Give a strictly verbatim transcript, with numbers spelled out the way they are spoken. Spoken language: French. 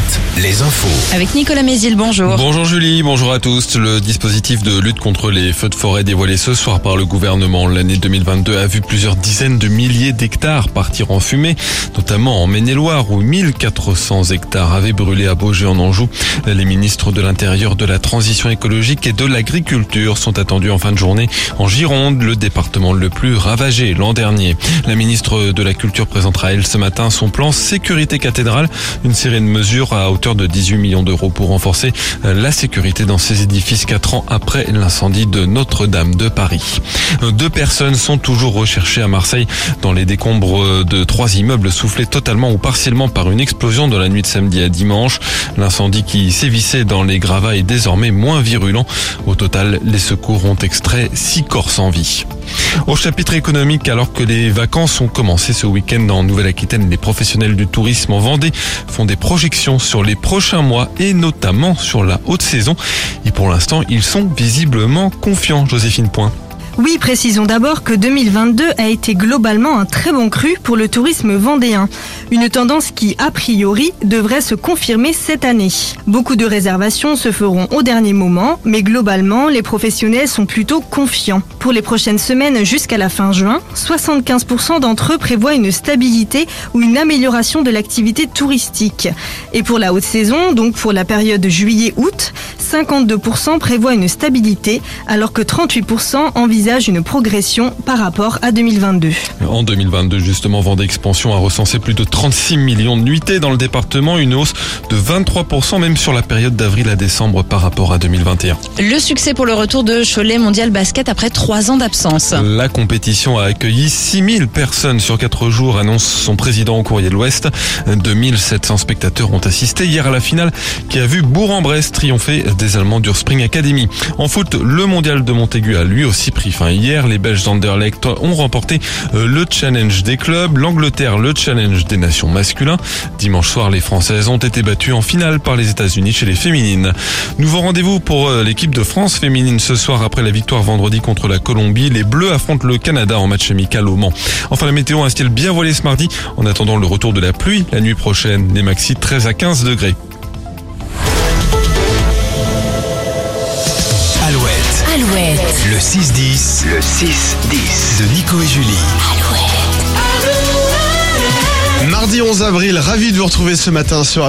Alouette, les infos. Avec Nicolas Mézil, bonjour. Bonjour Julie, bonjour à tous. Le dispositif de lutte contre les feux de forêt dévoilé ce soir par le gouvernement. L'année deux mille vingt-deux a vu plusieurs dizaines de milliers d'hectares partir en fumée, notamment en Maine-et-Loire où mille quatre cents hectares avaient brûlé à Baugé en Anjou. Les ministres de l'Intérieur, de la Transition écologique et de l'Agriculture sont attendus en fin de journée en Gironde, le département le plus ravagé l'an dernier. La ministre de la Culture présentera elle ce matin son plan sécurité cathédrale, une série de mesures à hauteur de dix-huit millions d'euros pour renforcer la sécurité dans ces édifices quatre ans après l'incendie de Notre-Dame de Paris. Deux personnes sont toujours recherchées à Marseille dans les décombres de trois immeubles soufflés totalement ou partiellement par une explosion dans la nuit de samedi à dimanche. L'incendie qui sévissait dans les gravats est désormais moins virulent. Au total, les secours ont extrait six corps sans vie. Au chapitre économique, alors que les vacances ont commencé ce week-end en Nouvelle-Aquitaine, les professionnels du tourisme en Vendée font des projections sur les prochains mois et notamment sur la haute saison. Et pour l'instant, ils sont visiblement confiants, Joséphine Point. Oui, précisons d'abord que deux mille vingt-deux a été globalement un très bon cru pour le tourisme vendéen. Une tendance qui, a priori, devrait se confirmer cette année. Beaucoup de réservations se feront au dernier moment, mais globalement, les professionnels sont plutôt confiants. Pour les prochaines semaines jusqu'à la fin juin, soixante-quinze pour cent d'entre eux prévoient une stabilité ou une amélioration de l'activité touristique. Et pour la haute saison, donc pour la période juillet-août, cinquante-deux pour cent prévoient une stabilité, alors que trente-huit pour cent envisagent une progression par rapport à deux mille vingt-deux. En deux mille vingt-deux, justement, Vendée Expansion a recensé plus de trente-six millions de nuitées dans le département, une hausse de vingt-trois pour cent même sur la période d'avril à décembre par rapport à deux mille vingt et un. Le succès pour le retour de Cholet Mondial Basket après trois ans d'absence. La compétition a accueilli six mille personnes sur quatre jours, annonce son président au courrier de l'Ouest. deux mille sept cents spectateurs ont assisté hier à la finale qui a vu Bourg-en-Bresse triompher des Allemands du Spring Academy. En foot, le mondial de Montaigu a lui aussi pris fin hier. Les Belges d'Anderlecht ont remporté le challenge des clubs, l'Angleterre le challenge des nations masculins. Dimanche soir, les Françaises ont été battues en finale par les États-Unis chez les féminines. Nouveau rendez-vous pour l'équipe de France féminine ce soir après la victoire vendredi contre la Colombie. Les Bleus affrontent le Canada en match amical au Mans. Enfin, la météo a un style bien voilé ce mardi en attendant le retour de la pluie la nuit prochaine. Les maxi treize à quinze degrés. Alouette. Alouette. Le six dix. Le six dix. De Nico et Julie. Alouette. Mardi onze avril, ravi de vous retrouver ce matin sur